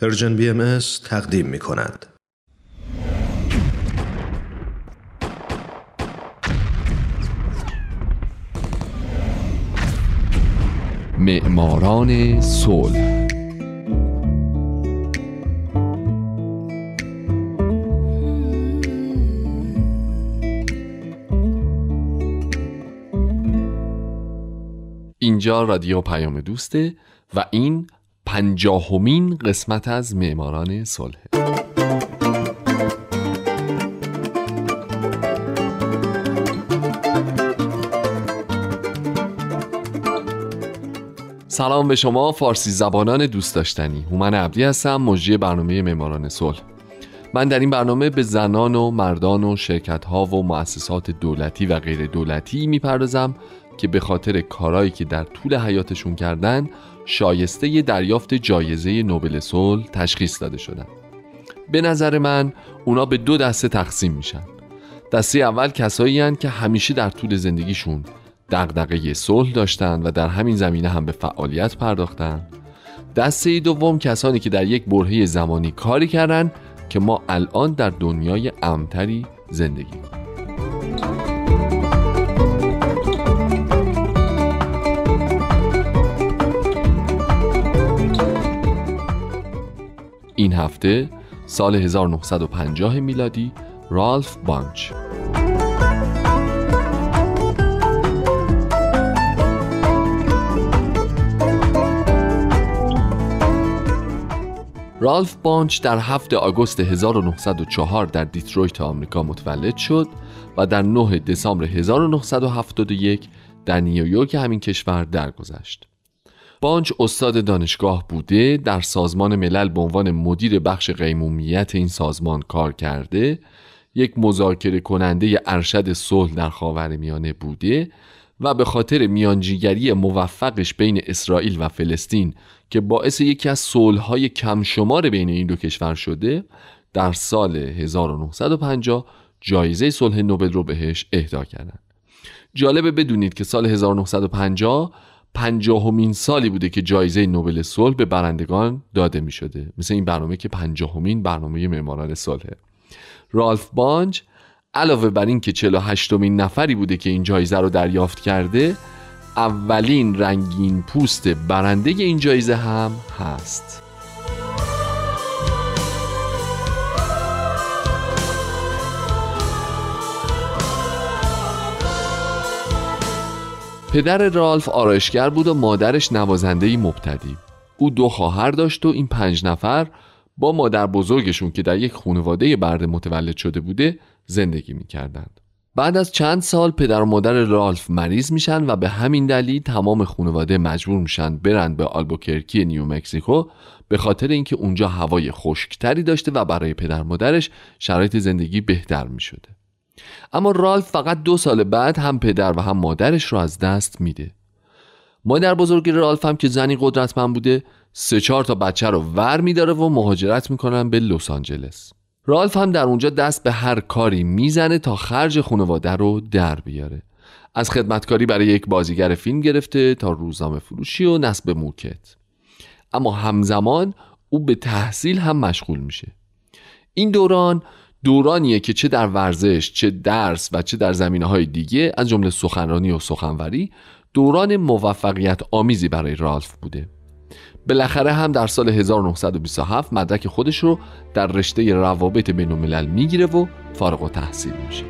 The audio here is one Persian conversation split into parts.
پرژن BMS تقدیم می کند. معماران صلح. اینجا رادیو پیام دوسته و این 50مین قسمت از معماران صلح. سلام به شما فارسی زبانان دوست داشتنی. هومن عبدی هستم، مجری برنامه معماران صلح. من در این برنامه به زنان و مردان و شرکت‌ها و مؤسسات دولتی و غیر دولتی میپردازم که به خاطر کارهایی که در طول حیاتشون کردن شایسته دریافت جایزه نوبل صلح تشخیص داده شدن. به نظر من اونا به دو دسته تقسیم میشن. دسته اول کسایی هستند که همیشه در طول زندگیشون دغدغه صلح داشتن و در همین زمینه هم به فعالیت پرداختن. دسته دوم کسانی که در یک برهه زمانی کاری کردن که ما الان در دنیای امن‌تری زندگی می‌کنیم. این هفته سال 1950 میلادی رالف بانچ. رالف بانچ در 7 آگوست 1904 در دیترویت آمریکا متولد شد و در 9 دسامبر 1971 در نیویورک همین کشور درگذشت. بانچ استاد دانشگاه بوده، در سازمان ملل به عنوان مدیر بخش قیمومیت این سازمان کار کرده، یک مذاکره کننده ارشد صلح در خاورمیانه بوده و به خاطر میانجیگری موفقش بین اسرائیل و فلسطین که باعث یکی از صلح‌های کم شمار بین این دو کشور شده، در سال 1950 جایزه صلح نوبل رو بهش اهدا کردند. جالبه بدونید که سال 1950 50مین سالی بوده که جایزه نوبل صلح به برندگان داده می شده، مثل این برنامه که 50مین برنامه معماران صلحه. رالف بانچ علاوه بر این که 48مین نفری بوده که این جایزه رو دریافت کرده، اولین رنگین پوست برنده این جایزه هم هست. پدر رالف آرایشگر بود و مادرش نوازندهی مبتدی. او 2 خواهر داشت و این 5 نفر با مادر بزرگشون که در یک خانواده برده متولد شده بوده زندگی می‌کردند. بعد از چند سال پدر و مادر رالف مریض میشن و به همین دلیل تمام خانواده مجبور میشن برن به آلبوکرکی نیو مکزیکو، به خاطر اینکه اونجا هوای خشکتری داشته و برای پدر مادرش شرایط زندگی بهتر میشده. اما رالف فقط 2 سال بعد هم پدر و هم مادرش رو از دست میده. مادر بزرگ رالف هم که زنی قدرتمند بوده، 3-4 تا بچه رو ور میداره و مهاجرت میکنن به لس آنجلس. رالف هم در اونجا دست به هر کاری میزنه تا خرج خانواده رو در بیاره. از خدمتکاری برای یک بازیگر فیلم گرفته تا روزنامه فروشی و نصب موکت. اما همزمان او به تحصیل هم مشغول میشه. این دوران دورانیه که چه در ورزش، چه درس و چه در زمینه‌های دیگه از جمله سخنرانی و سخنوری دوران موفقیت آمیزی برای رالف بوده. بالاخره هم در سال 1927 مدرک خودش رو در رشته روابط بین الملل میگیره و فارغ التحصیل میشه.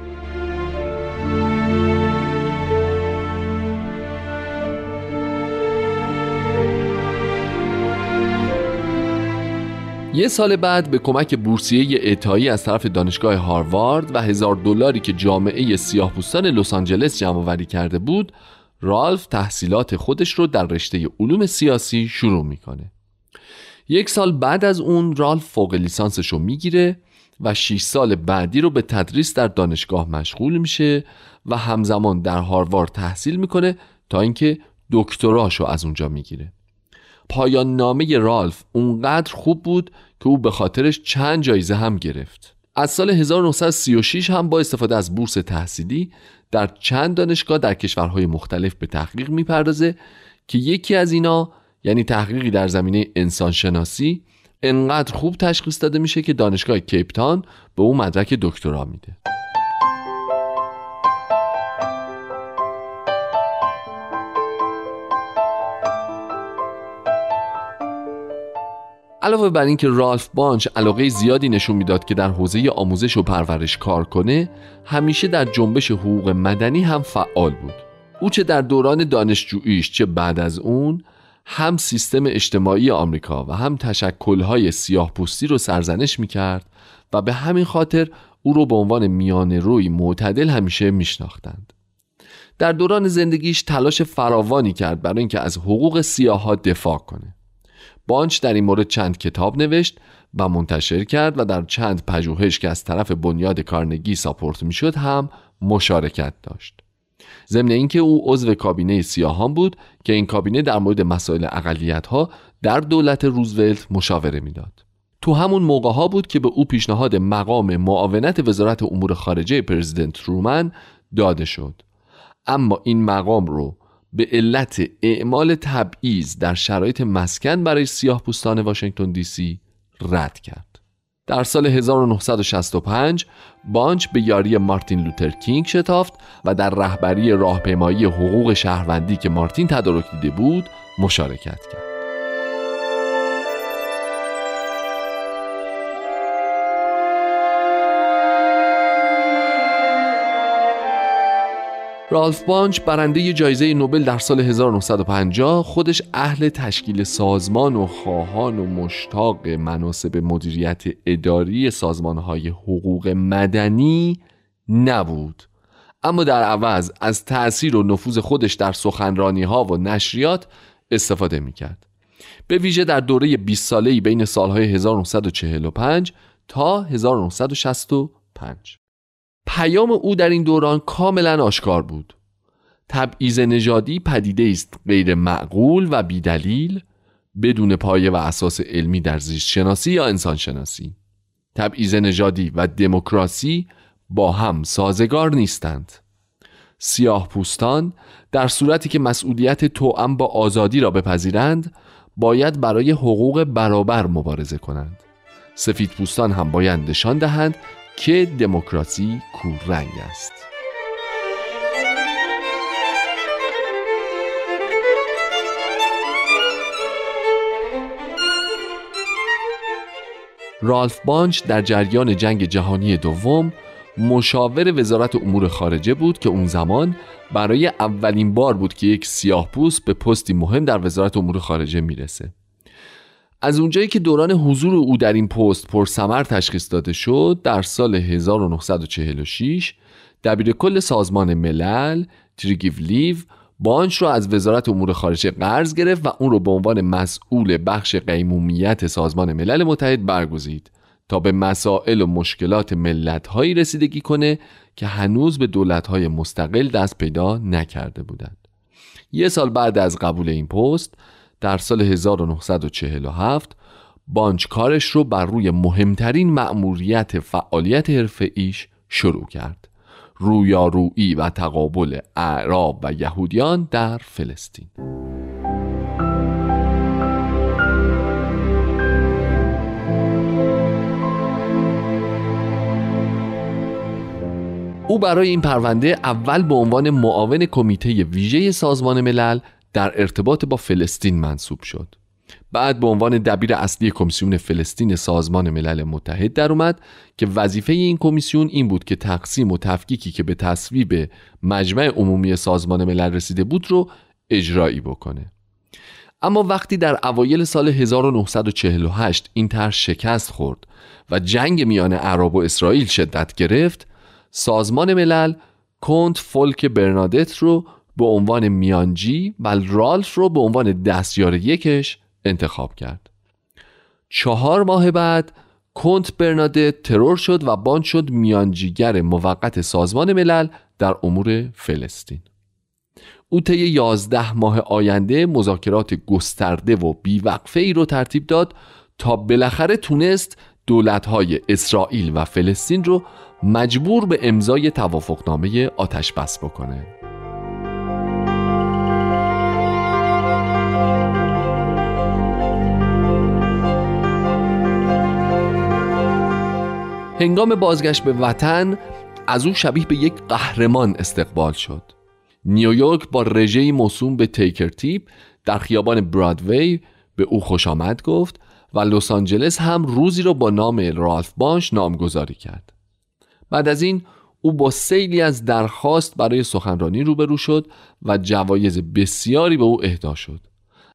یه سال بعد به کمک بورسیه اعطایی از طرف دانشگاه هاروارد و $1000 که جامعه سیاه‌پوستان لس آنجلس جمع‌آوری کرده بود، رالف تحصیلات خودش رو در رشته علوم سیاسی شروع میکنه. 1 سال بعد از اون رالف فوق لیسانسش رو میگیره و 6 سال بعدی رو به تدریس در دانشگاه مشغول میشه و همزمان در هاروارد تحصیل میکنه تا اینکه دکتراش رو از اونجا میگیره. پایان نامه رالف اونقدر خوب بود که او به خاطرش چند جایزه هم گرفت. از سال 1936 هم با استفاده از بورس تحصیلی در چند دانشگاه در کشورهای مختلف به تحقیق میپردازه که یکی از اینا، یعنی تحقیقی در زمینه انسانشناسی، انقدر خوب تشخیص داده میشه که دانشگاه کیپ تاون به اون مدرک دکترا میده. علاوه بر این که رالف بانچ علاقه زیادی نشون میداد که در حوزه آموزش و پرورش کار کنه، همیشه در جنبش حقوق مدنی هم فعال بود. او چه در دوران دانشجوییش چه بعد از اون، هم سیستم اجتماعی آمریکا و هم تشکل‌های سیاه‌پوستی رو سرزنش میکرد و به همین خاطر او رو به عنوان میانه‌روی معتدل همیشه میشناختند. در دوران زندگیش تلاش فراوانی کرد برای اینکه از حقوق سیاه‌ها دفاع کنه. بانچ در این مورد چند کتاب نوشت و منتشر کرد و در چند پژوهش که از طرف بنیاد کارنگی ساپورت میشد هم مشارکت داشت. ضمن اینکه او عضو کابینه سیاهان بود که این کابینه در مورد مسائل اقلیت‌ها در دولت روزولت مشاوره میداد. تو همون موقع‌ها بود که به او پیشنهاد مقام معاونت وزارت امور خارجه پرزیدنت ترومن داده شد، اما این مقام رو به علت اعمال تبعیض در شرایط مسکن برای سیاه‌پوستان واشنگتن دی سی رد کرد. در سال 1965 بانچ به یاری مارتین لوتر کینگ شتافت و در رهبری راهپیمایی حقوق شهروندی که مارتین تدارک دیده بود مشارکت کرد. رالف بانچ برنده جایزه نوبل در سال 1950 خودش اهل تشکیل سازمان و خواهان و مشتاق مناصب مدیریت اداری سازمان‌های حقوق مدنی نبود، اما در عوض از تأثیر و نفوذ خودش در سخنرانی‌ها و نشریات استفاده می‌کرد. به ویژه در دوره 20 ساله‌ای بین سال‌های 1945 تا 1965 پیام او در این دوران کاملا آشکار بود. تبعیض نژادی پدیده است غیر معقول و بیدلیل، بدون پایه و اساس علمی در زیست شناسی یا انسان شناسی. تبعیض نژادی و دموکراسی با هم سازگار نیستند. سیاه پوستان در صورتی که مسئولیت توأم با آزادی را بپذیرند، باید برای حقوق برابر مبارزه کنند. سفید پوستان هم باید نشان دهند که دموکراسی کوررنگ است. رالف بانچ در جریان جنگ جهانی دوم مشاور وزارت امور خارجه بود که اون زمان برای اولین بار بود که یک سیاه‌پوست به پستی مهم در وزارت امور خارجه میرسه. از اونجایی که دوران حضور او در این پست پرثمر تشخیص داده شد، در سال 1946 دبیرکل سازمان ملل تریگیو لیو بانچ رو از وزارت امور خارجه قرض گرفت و اون رو به عنوان مسئول بخش قیمومیت سازمان ملل متحد برگزید تا به مسائل و مشکلات ملت‌هایی رسیدگی کنه که هنوز به دولت‌های مستقل دست پیدا نکرده بودند. یک سال بعد از قبول این پست، در سال 1947 بانچ کارش رو بر روی مهمترین مأموریت فعالیت حرفه‌ایش شروع کرد: رویارویی و تقابل اعراب و یهودیان در فلسطین. او برای این پرونده اول به عنوان معاون کمیته ویژه سازمان ملل در ارتباط با فلسطین منصوب شد. بعد به عنوان دبیر اصلی کمیسیون فلسطین سازمان ملل متحد در اومد که وظیفه این کمیسیون این بود که تقسیم و تفکیکی که به تصویب مجمع عمومی سازمان ملل رسیده بود رو اجرایی بکنه. اما وقتی در اوایل سال 1948 این طرح شکست خورد و جنگ میان عرب و اسرائیل شدت گرفت، سازمان ملل کانت فولک برنادت رو به عنوان میانجی و رالف رو به عنوان دستیار یکش انتخاب کرد. 4 ماه بعد کانت برنادت ترور شد و بانچ شد میانجیگر موقت سازمان ملل در امور فلسطین. او طی 11 ماه آینده مذاکرات گسترده و بیوقفه ای رو ترتیب داد تا بالاخره تونست دولت‌های اسرائیل و فلسطین رو مجبور به امضای توافقنامه آتش بس بکنه. هنگام بازگشت به وطن از او شبیه به یک قهرمان استقبال شد. نیویورک با رژه‌ای موسوم به تیکر تیپ در خیابان برادوی به او خوش آمد گفت و لس آنجلس هم روزی را با نام رالف بانش نامگذاری کرد. بعد از این او با سیلی از درخواست برای سخنرانی روبرو شد و جوایز بسیاری به او اهدا شد،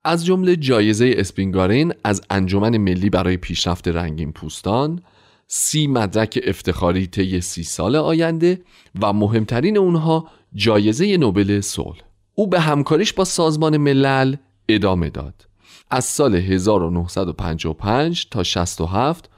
از جمله جایزه اسپینگارین از انجمن ملی برای پیشرفت رنگین پوستان، 30 مدرک افتخاری طی 30 سال آینده و مهمترین اونها جایزه نوبل صلح. او به همکاریش با سازمان ملل ادامه داد. از سال 1955 تا 67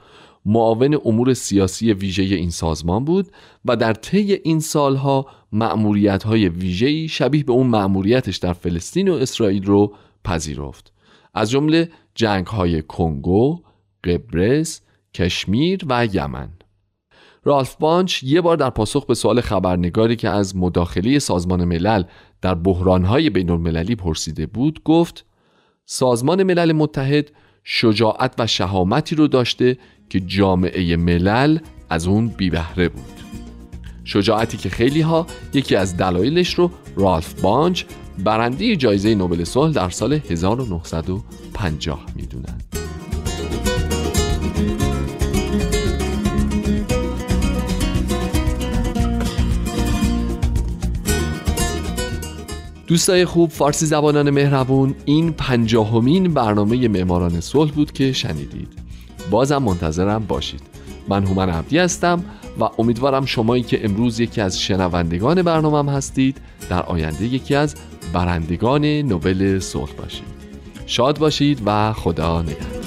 معاون امور سیاسی ویژه این سازمان بود و در طی این سالها مأموریت‌های ویژه‌ای شبیه به اون مأموریتش در فلسطین و اسرائیل رو پذیرفت، از جمله جنگ‌های کنگو، قبرس، کشمیر و یمن. رالف بانچ یک بار در پاسخ به سوال خبرنگاری که از مداخله سازمان ملل در بحران‌های بین‌المللی پرسیده بود گفت: سازمان ملل متحد شجاعت و شهامتی رو داشته که جامعه ملل از اون بی بهره بود. شجاعتی که خیلی ها یکی از دلایلش رو رالف بانچ برنده جایزه نوبل صلح در سال 1950 میدونن. دوستای خوب، فارسی زبانان مهربون، این 50مین برنامه معماران صلح بود که شنیدید. بازم منتظرم باشید. من هومن عبدی هستم و امیدوارم شمایی که امروز یکی از شنوندگان برنامه‌ام هستید در آینده یکی از برندگان نوبل صلح باشید. شاد باشید و خدا نگهدار.